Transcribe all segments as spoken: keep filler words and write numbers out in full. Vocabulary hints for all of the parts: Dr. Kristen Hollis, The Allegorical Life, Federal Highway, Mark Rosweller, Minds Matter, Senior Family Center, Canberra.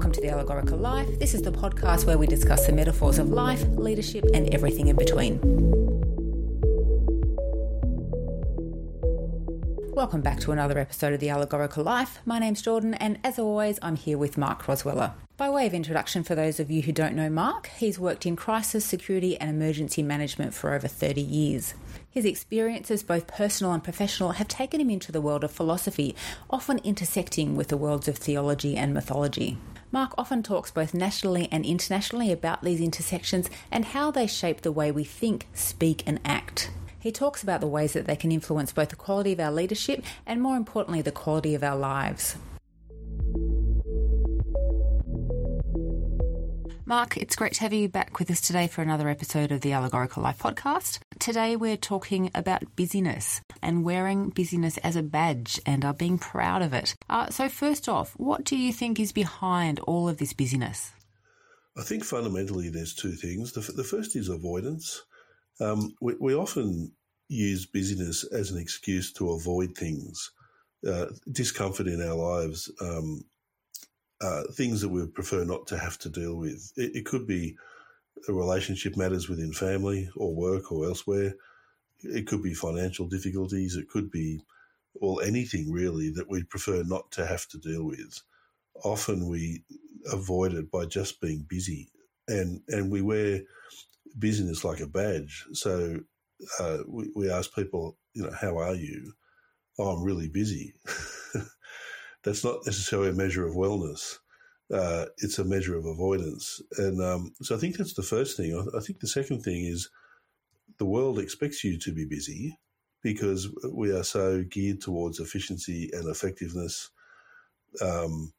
welcome to The Allegorical Life. This is the podcast where we discuss the metaphors of life, leadership, and everything in between. Welcome back to another episode of The Allegorical Life. My name's Jordan, and as always, I'm here with Mark Rosweller. By way of introduction, for those of you who don't know Mark, he's worked in crisis, security, and emergency management for over thirty years. His experiences, both personal and professional, have taken him into the world of philosophy, often intersecting with the worlds of theology and mythology. Mark often talks both nationally and internationally about these intersections and how they shape the way we think, speak, and act. He talks about the ways that they can influence both the quality of our leadership and, more importantly, the quality of our lives. Mark, it's great to have you back with us today for another episode of the Allegorical Life podcast. Today we're talking about busyness and wearing busyness as a badge and uh, being proud of it. Uh, so first off, what do you think is behind all of this busyness? I think fundamentally there's two things. The, f- the first is avoidance. Um, we, we often use busyness as an excuse to avoid things, uh, discomfort in our lives, um, uh, things that we would prefer not to have to deal with. It, it could be relationship matters within family or work or elsewhere. It could be financial difficulties. It could be, well, anything really that we'd prefer not to have to deal with. Often we avoid it by just being busy, and, and we wear busyness like a badge. So uh, we, we ask people, you know, how are you? Oh, I'm really busy. That's not necessarily a measure of wellness. Uh, it's a measure of avoidance. And um, so I think that's the first thing. I, I think the second thing is the world expects you to be busy because we are so geared towards efficiency and effectiveness um,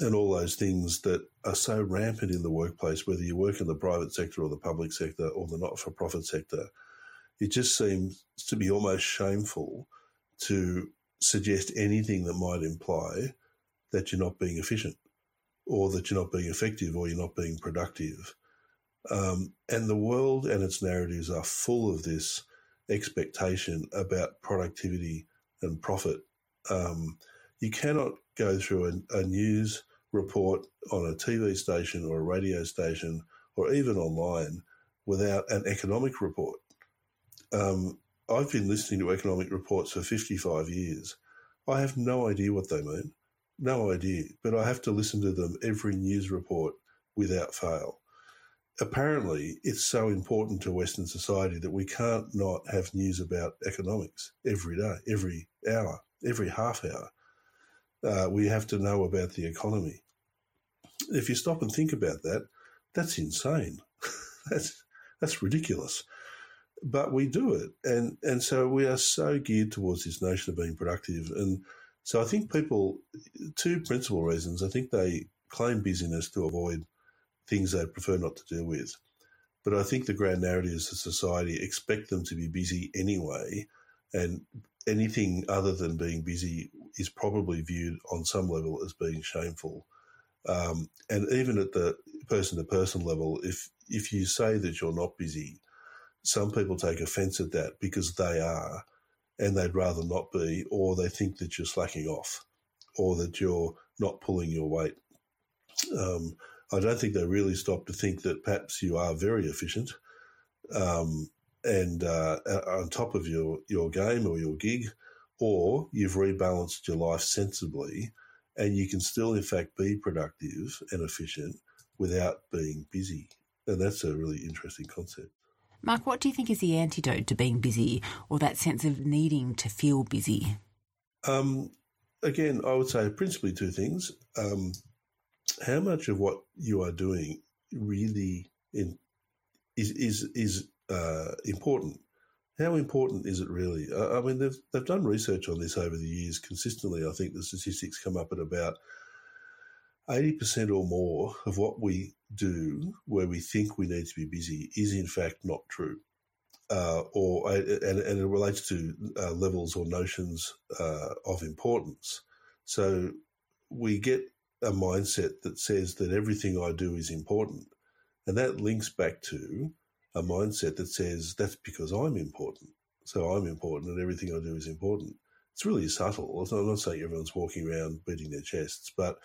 and all those things that are so rampant in the workplace, whether you work in the private sector or the public sector or the not-for-profit sector. It just seems to be almost shameful to suggest anything that might imply that you're not being efficient or that you're not being effective or you're not being productive. Um, and the world and its narratives are full of this expectation about productivity and profit. Um, you cannot go through a, a news report on a T V station or a radio station or even online without an economic report. Um, I've been listening to economic reports for fifty-five years. I have no idea what they mean, no idea, but I have to listen to them every news report without fail. Apparently, it's so important to Western society that we can't not have news about economics every day, every hour, every half hour. Uh, we have to know about the economy. If you stop and think about that, that's insane. that's that's ridiculous. But we do it, and and so we are so geared towards this notion of being productive. And so I think people, two principal reasons, I think they claim busyness to avoid things they prefer not to deal with. But I think the grand narratives of society expect them to be busy anyway, and anything other than being busy is probably viewed on some level as being shameful. Um, and even at the person-to-person level, if if you say that you're not busy, some people take offence at that because they are and they'd rather not be, or they think that you're slacking off or that you're not pulling your weight. Um, I don't think they really stop to think that perhaps you are very efficient um, and uh, on top of your, your game or your gig, or you've rebalanced your life sensibly and you can still, in fact, be productive and efficient without being busy. And that's a really interesting concept. Mark, what do you think is the antidote to being busy or that sense of needing to feel busy? Um, again, I would say principally two things. Um, how much of what you are doing really in, is is, is uh, important? How important is it really? I, I mean, they've, they've done research on this over the years consistently. I think the statistics come up at about eighty percent or more of what we do where we think we need to be busy is in fact not true. Uh, or and, and it relates to uh, levels or notions uh, of importance. So we get a mindset that says that everything I do is important. And that links back to a mindset that says that's because I'm important. So I'm important and everything I do is important. It's really subtle. I'm not saying everyone's walking around beating their chests, but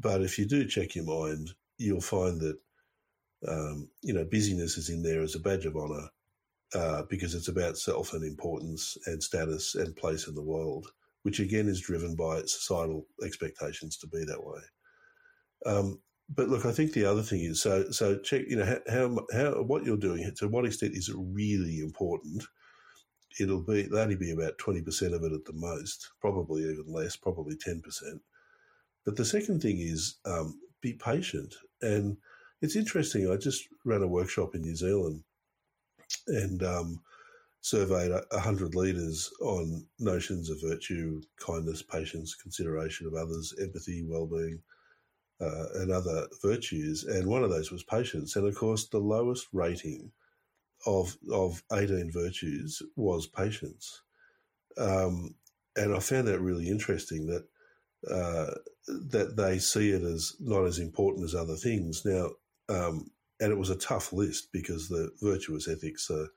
But if you do check your mind, you'll find that, um, you know, busyness is in there as a badge of honour uh, because it's about self and importance and status and place in the world, which again is driven by societal expectations to be that way. Um, but look, I think the other thing is, so so check, you know, how, how how what you're doing, to what extent is it really important? It'll be it'll only be about twenty percent of it at the most, probably even less, probably ten percent. But the second thing is um, be patient. And it's interesting, I just ran a workshop in New Zealand and um, surveyed one hundred leaders on notions of virtue, kindness, patience, consideration of others, empathy, well-being, uh, and other virtues. And one of those was patience. And, of course, the lowest rating of of eighteen virtues was patience. Um, and I found that really interesting that, Uh, that they see it as not as important as other things. Now, um, and it was a tough list because the virtuous ethics are,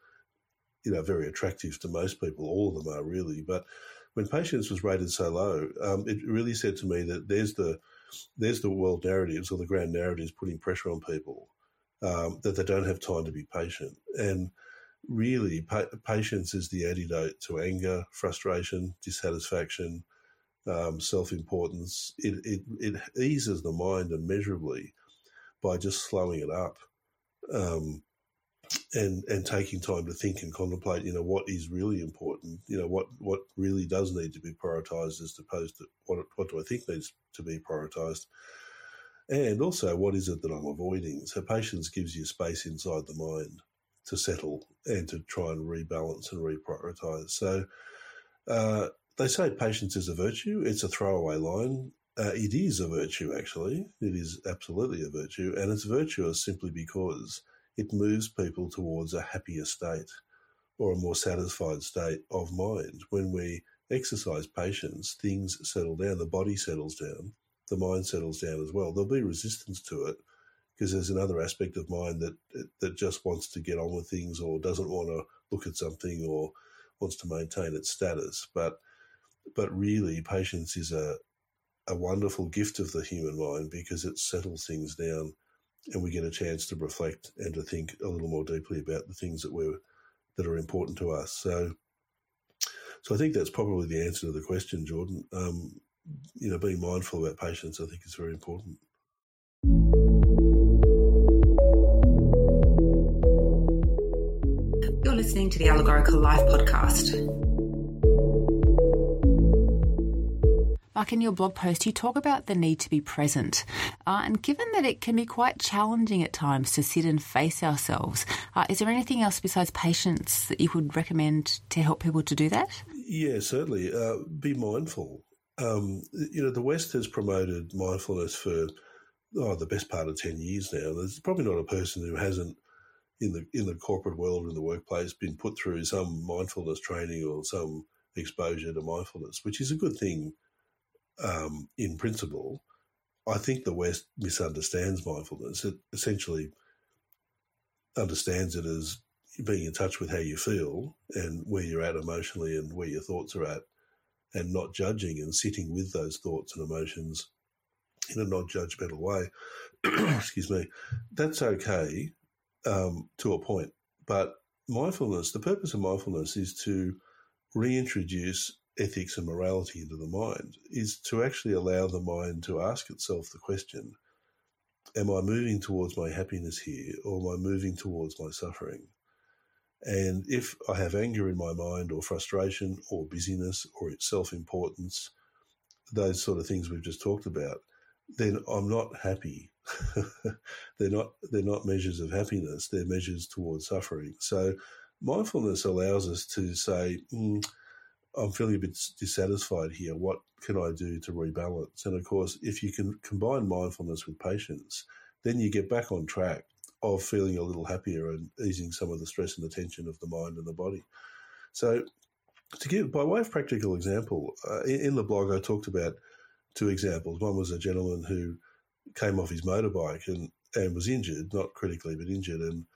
you know, very attractive to most people. All of them are really. But when patience was rated so low, um, it really said to me that there's the there's the world narratives or the grand narratives putting pressure on people um, that they don't have time to be patient. And really, pa- patience is the antidote to anger, frustration, dissatisfaction, Um, self-importance. It, it it eases the mind immeasurably by just slowing it up um, and and taking time to think and contemplate, you know, what is really important, you know, what, what really does need to be prioritised as opposed to what, what do I think needs to be prioritised, and also what is it that I'm avoiding. So patience gives you space inside the mind to settle and to try and rebalance and reprioritise. So uh they say patience is a virtue. It's a throwaway line. Uh, it is a virtue, actually. It is absolutely a virtue, and it's virtuous simply because it moves people towards a happier state or a more satisfied state of mind. When we exercise patience, things settle down. The body settles down. The mind settles down as well. There'll be resistance to it because there's another aspect of mind that that just wants to get on with things or doesn't want to look at something or wants to maintain its status, but But really, patience is a a wonderful gift of the human mind because it settles things down, and we get a chance to reflect and to think a little more deeply about the things that we're that are important to us. So, so I think that's probably the answer to the question, Jordan. Um, you know, being mindful about patience, I think, is very important. You're listening to the Allegorical Life podcast. Mark, in your blog post, you talk about the need to be present. Uh, and given that it can be quite challenging at times to sit and face ourselves, uh, is there anything else besides patience that you would recommend to help people to do that? Yeah, certainly. Uh, be mindful. Um, you know, the West has promoted mindfulness for oh, the best part of ten years now. There's probably not a person who hasn't, in the, in the corporate world, in the workplace, been put through some mindfulness training or some exposure to mindfulness, which is a good thing. Um, in principle, I think the West misunderstands mindfulness. It essentially understands it as being in touch with how you feel and where you're at emotionally and where your thoughts are at, and not judging and sitting with those thoughts and emotions in a non-judgmental way. Excuse me. That's okay um, to a point, but mindfulness, the purpose of mindfulness is to reintroduce ethics and morality into the mind, is to actually allow the mind to ask itself the question, am I moving towards my happiness here, or am I moving towards my suffering? And if I have anger in my mind or frustration or busyness or self-importance, those sort of things we've just talked about, then I'm not happy. They're not, they're not measures of happiness. They're measures towards suffering. So mindfulness allows us to say, mm, I'm feeling a bit dissatisfied here. What can I do to rebalance? And, of course, if you can combine mindfulness with patience, then you get back on track of feeling a little happier and easing some of the stress and the tension of the mind and the body. So to give, by way of practical example, uh, in, in the blog I talked about two examples. One was a gentleman who came off his motorbike and, and was injured, not critically but injured, and,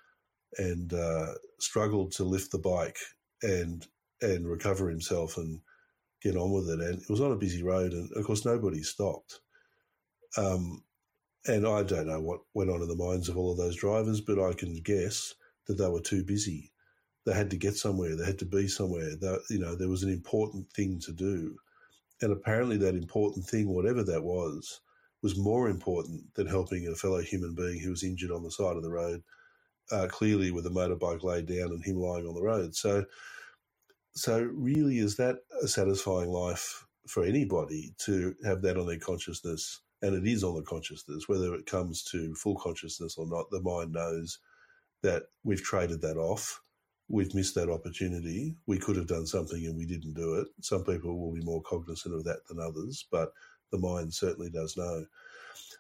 and uh, struggled to lift the bike and and recover himself and get on with it. And it was on a busy road, and, of course, nobody stopped. Um, and I don't know what went on in the minds of all of those drivers, but I can guess that they were too busy. They had to get somewhere. They had to be somewhere. They, you know, there was an important thing to do. And apparently that important thing, whatever that was, was more important than helping a fellow human being who was injured on the side of the road, uh, clearly with a motorbike laid down and him lying on the road. So, so really, is that a satisfying life for anybody to have that on their consciousness? And it is on the consciousness, whether it comes to full consciousness or not. The mind knows that we've traded that off. We've missed that opportunity. We could have done something and we didn't do it. Some people will be more cognizant of that than others, but the mind certainly does know.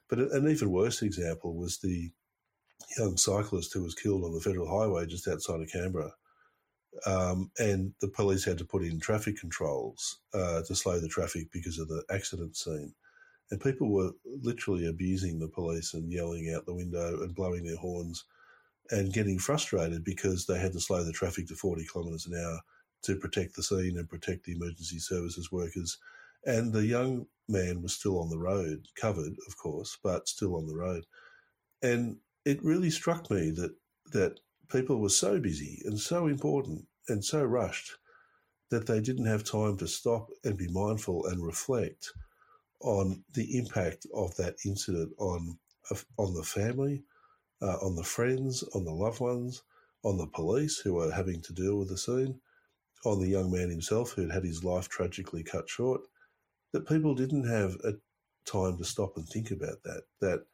But an even worse example was the young cyclist who was killed on the Federal Highway just outside of Canberra. Um, and the police had to put in traffic controls uh, to slow the traffic because of the accident scene. And people were literally abusing the police and yelling out the window and blowing their horns and getting frustrated because they had to slow the traffic to forty kilometres an hour to protect the scene and protect the emergency services workers. And the young man was still on the road, covered, of course, but still on the road. And it really struck me that that people were so busy and so important and so rushed that they didn't have time to stop and be mindful and reflect on the impact of that incident on on the family, Uh, on the friends, on the loved ones, on the police who were having to deal with the scene, on the young man himself who'd had his life tragically cut short, that people didn't have a time to stop and think about that, that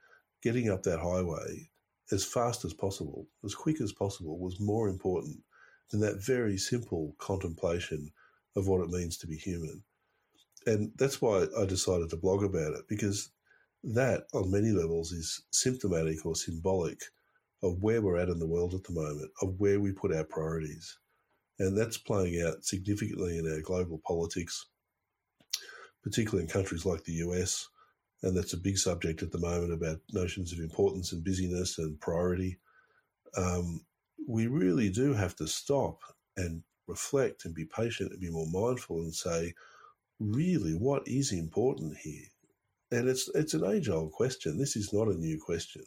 getting up that highway as fast as possible, as quick as possible, was more important than that very simple contemplation of what it means to be human. And that's why I decided to blog about it, because that, on many levels, is symptomatic or symbolic of where we're at in the world at the moment, of where we put our priorities. And that's playing out significantly in our global politics, particularly in countries like the U S, and that's a big subject at the moment about notions of importance and busyness and priority. Um, we really do have to stop and reflect and be patient and be more mindful and say, really, what is important here? And it's it's an age-old question. This is not a new question.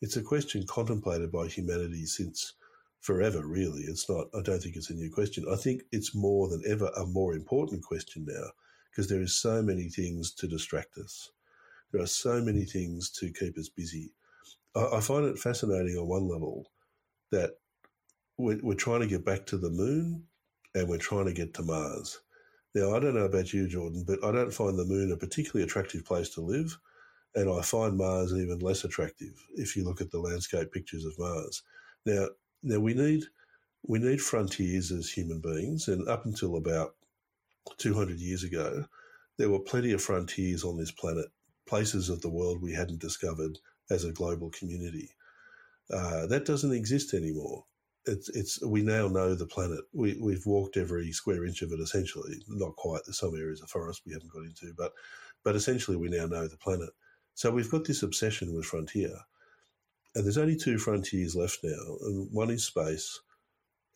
It's a question contemplated by humanity since forever, really. It's not. I don't think it's a new question. I think it's more than ever a more important question now, because there is so many things to distract us. There are so many things to keep us busy. I, I find it fascinating on one level that we're, we're trying to get back to the moon and we're trying to get to Mars. Now, I don't know about you, Jordan, but I don't find the moon a particularly attractive place to live, and I find Mars even less attractive if you look at the landscape pictures of Mars. Now, now we need we need frontiers as human beings, and up until about two hundred years ago, there were plenty of frontiers on this planet, places of the world we hadn't discovered as a global community. Uh, that doesn't exist anymore. It's it's we now know the planet. We we've walked every square inch of it, essentially. Not quite. There's some areas of forest we haven't got into, but but essentially we now know the planet. So we've got this obsession with frontier, and there's only two frontiers left now, and one is space,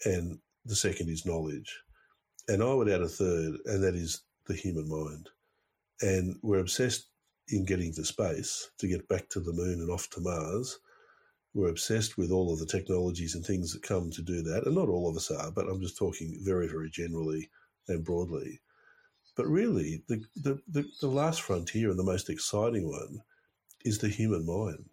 and the second is knowledge, and I would add a third, and that is the human mind. And we're obsessed in getting to space to get back to the moon and off to Mars. We're obsessed with all of the technologies and things that come to do that, and not all of us are, but I'm just talking very, very generally and broadly. But really, the, the, the, the last frontier and the most exciting one is the human mind.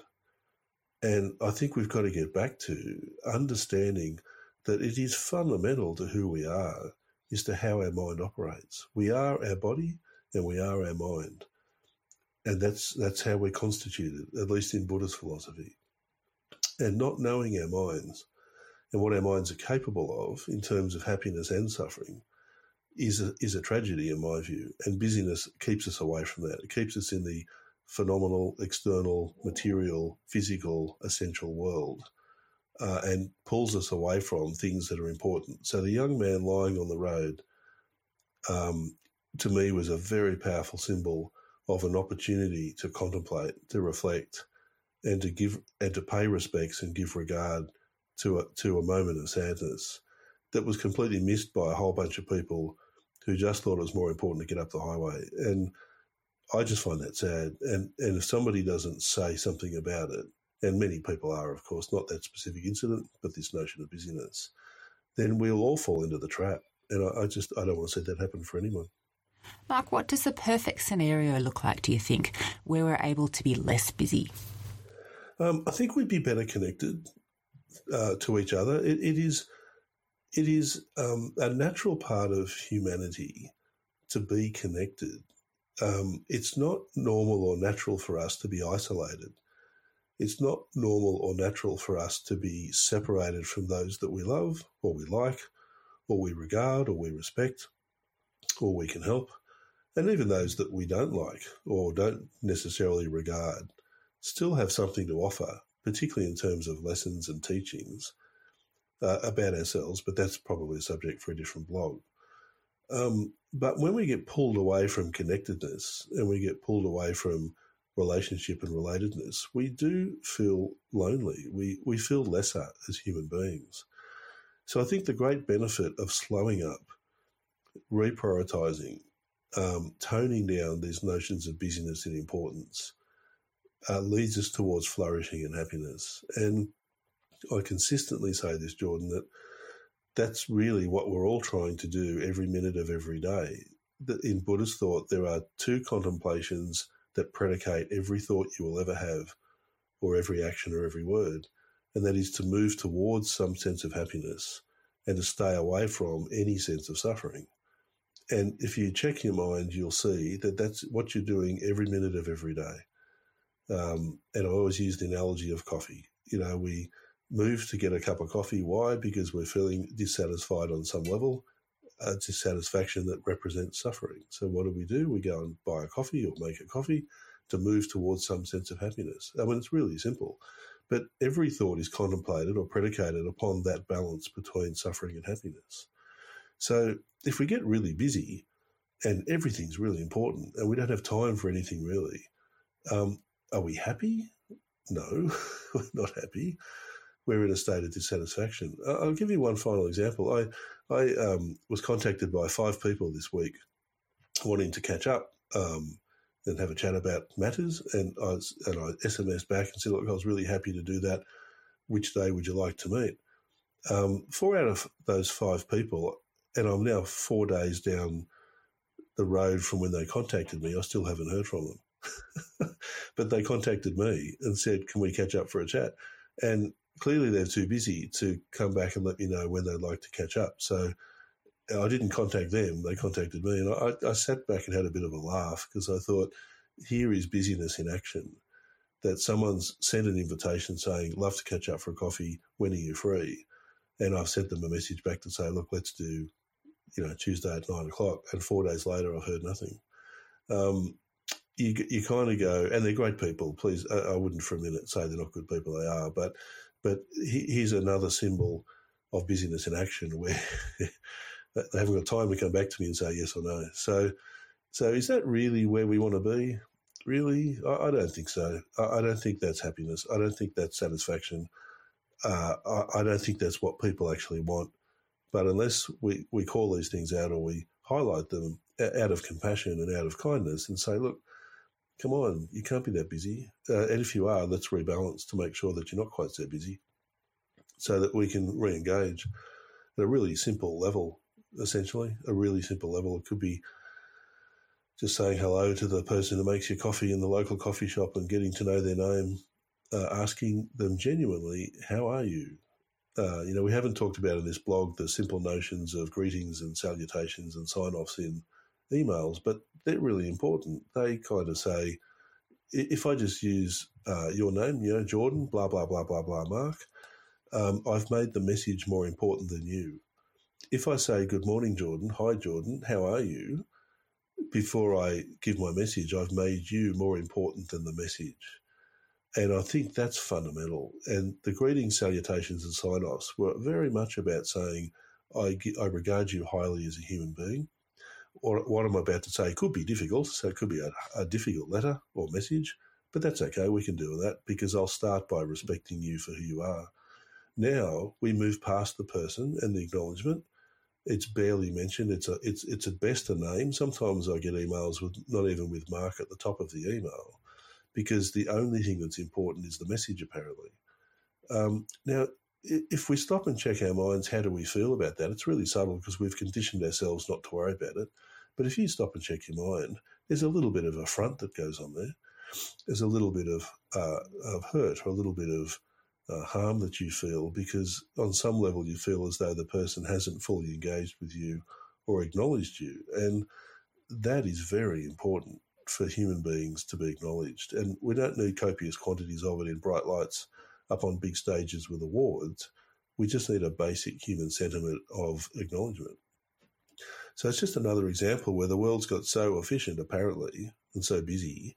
And I think we've got to get back to understanding that it is fundamental to who we are, is to how our mind operates. We are our body and we are our mind. And that's that's how we're constituted, at least in Buddhist philosophy. And not knowing our minds and what our minds are capable of in terms of happiness and suffering is a, is a tragedy in my view. And busyness keeps us away from that. It keeps us in the phenomenal, external, material, physical, essential world uh, and pulls us away from things that are important. So the young man lying on the road, um, to me, was a very powerful symbol of an opportunity to contemplate, to reflect, and to give and to pay respects and give regard to a, to a moment of sadness that was completely missed by a whole bunch of people who just thought it was more important to get up the highway. And I just find that sad. And, and if somebody doesn't say something about it, and many people are, of course, not that specific incident, but this notion of busyness, then we'll all fall into the trap. And I, I just, I don't want to see that happen for anyone. Mark, what does the perfect scenario look like, do you think, where we're able to be less busy? Um, I think we'd be better connected uh, to each other. It, it is, it is um, a natural part of humanity to be connected. Um, it's not normal or natural for us to be isolated. It's not normal or natural for us to be separated from those that we love or we like or we regard or we respect or we can help, and even those that we don't like or don't necessarily regard still have something to offer, particularly in terms of lessons and teachings uh, about ourselves, but that's probably a subject for a different blog. Um, but when we get pulled away from connectedness and we get pulled away from relationship and relatedness, we do feel lonely. We, we feel lesser as human beings. So I think the great benefit of slowing up, reprioritising, um, toning down these notions of busyness and importance uh, leads us towards flourishing and happiness. And I consistently say this, Jordan, that that's really what we're all trying to do every minute of every day. In Buddhist thought, there are two contemplations that predicate every thought you will ever have or every action or every word, and that is to move towards some sense of happiness and to stay away from any sense of suffering. And if you check your mind, you'll see that that's what you're doing every minute of every day. Um, and I always use the analogy of coffee. You know, we move to get a cup of coffee. Why? Because we're feeling dissatisfied on some level, a dissatisfaction that represents suffering. So what do we do? We go and buy a coffee or make a coffee to move towards some sense of happiness. I mean, it's really simple. But every thought is contemplated or predicated upon that balance between suffering and happiness. So if we get really busy and everything's really important and we don't have time for anything really, um, are we happy? No, we're not happy. We're in a state of dissatisfaction. I'll give you one final example. I, I um, was contacted by five people this week wanting to catch up um, and have a chat about matters, and I, was, and I S M S'd back and said, look, I was really happy to do that. Which day would you like to meet? Um, four out of those five people, and I'm now four days down the road from when they contacted me, I still haven't heard from them. But they contacted me and said, can we catch up for a chat? And clearly they're too busy to come back and let me know when they'd like to catch up. So I didn't contact them. They contacted me. And I, I sat back and had a bit of a laugh because I thought, here is busyness in action, that someone's sent an invitation saying, love to catch up for a coffee. When are you free? And I've sent them a message back to say, look, let's do, you know, Tuesday at nine o'clock. And four days later, I've heard nothing. Um, you you kind of go, and they're great people. Please, I, I wouldn't for a minute say they're not good people. They are, but... But here's another symbol of busyness in action where they haven't got time to come back to me and say yes or no. So so is that really where we want to be? Really? I, I don't think so. I, I don't think that's happiness. I don't think that's satisfaction. Uh, I, I don't think that's what people actually want. But unless we, we call these things out or we highlight them out of compassion and out of kindness and say, look, come on, you can't be that busy. Uh, and if you are, let's rebalance to make sure that you're not quite so busy so that we can re-engage at a really simple level, essentially, a really simple level. It could be just saying hello to the person who makes your coffee in the local coffee shop and getting to know their name, uh, asking them genuinely, how are you? Uh, you know, we haven't talked about in this blog the simple notions of greetings and salutations and sign-offs in emails, but they're really important. They kind of say, if I just use uh, your name, you know, Jordan, blah, blah, blah, blah, blah, Mark, um, I've made the message more important than you. If I say, good morning, Jordan, hi, Jordan, how are you? Before I give my message, I've made you more important than the message. And I think that's fundamental. And the greetings, salutations and sign-offs were very much about saying, I, I regard you highly as a human being. Or what I'm about to say could be difficult, so it could be a, a difficult letter or message, but that's okay, we can deal with that because I'll start by respecting you for who you are. Now we move past the person and the acknowledgement It's barely mentioned. It's a, it's, it's at best a name. Sometimes I get emails with not even with Mark at the top of the email, because the only thing that's important is the message, apparently. Um, now, if we stop and check our minds, how do we feel about that? It's really subtle because we've conditioned ourselves not to worry about it. But if you stop and check your mind, there's a little bit of affront that goes on there. There's a little bit of uh, of hurt or a little bit of uh, harm that you feel, because on some level you feel as though the person hasn't fully engaged with you or acknowledged you. And that is very important for human beings to be acknowledged. And we don't need copious quantities of it in bright lights up on big stages with awards. We just need a basic human sentiment of acknowledgement. So it's just another example where the world's got so efficient, apparently, and so busy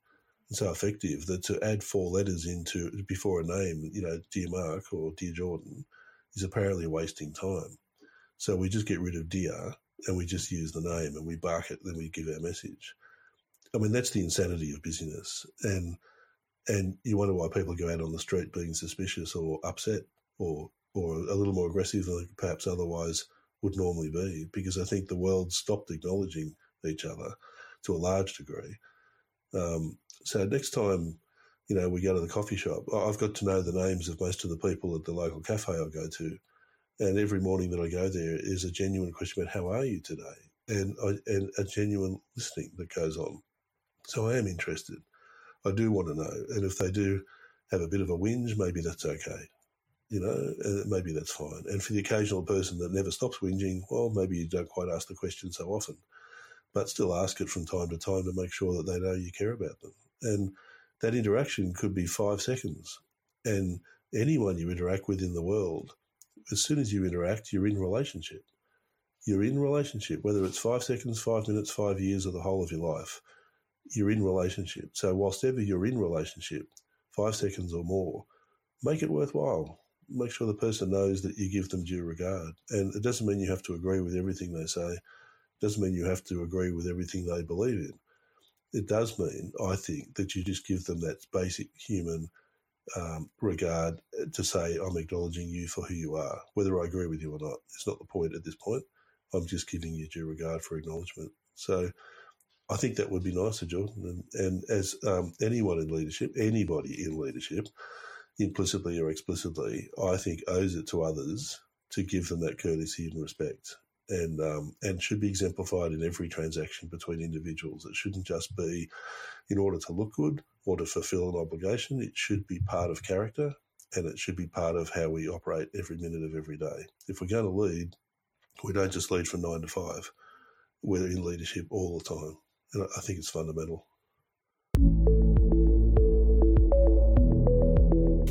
and so effective that to add four letters into before a name, you know, dear Mark or dear Jordan, is apparently wasting time. So we just get rid of dear and we just use the name, and we bark it, then we give our message. I mean, that's the insanity of busyness. And and you wonder why people go out on the street being suspicious or upset or or a little more aggressive than perhaps otherwise would normally be, because I think the world stopped acknowledging each other to a large degree. Um, so next time, you know, we go to the coffee shop, I've got to know the names of most of the people at the local cafe I go to, and every morning that I go there is a genuine question about how are you today, and, I, and a genuine listening that goes on. So I am interested. I do want to know. And if they do have a bit of a whinge, maybe that's okay. You know, and maybe that's fine. And for the occasional person that never stops whinging, well, maybe you don't quite ask the question so often, but still ask it from time to time to make sure that they know you care about them. And that interaction could be five seconds. And anyone you interact with in the world, as soon as you interact, you're in relationship. You're in relationship, whether it's five seconds, five minutes, five years, or the whole of your life. You're in relationship. So whilst ever you're in relationship, five seconds or more, make it worthwhile. Make sure the person knows that you give them due regard. And it doesn't mean you have to agree with everything they say. It doesn't mean you have to agree with everything they believe in. It does mean, I think, that you just give them that basic human um, regard to say, I'm acknowledging you for who you are, whether I agree with you or not. It's not the point at this point. I'm just giving you due regard for acknowledgement. So I think that would be nicer, Jordan. And, and as um, anyone in leadership, anybody in leadership, implicitly or explicitly, I think owes it to others to give them that courtesy and respect, and um, and should be exemplified in every transaction between individuals. It shouldn't just be in order to look good or to fulfill an obligation. It should be part of character, and it should be part of how we operate every minute of every day. If we're going to lead, we don't just lead from nine to five. We're in leadership all the time. And I think it's fundamental.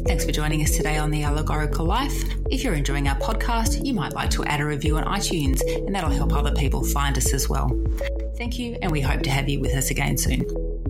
Thanks for joining us today on The Allegorical Life. If you're enjoying our podcast, you might like to add a review on iTunes, and that'll help other people find us as well. Thank you, and we hope to have you with us again soon.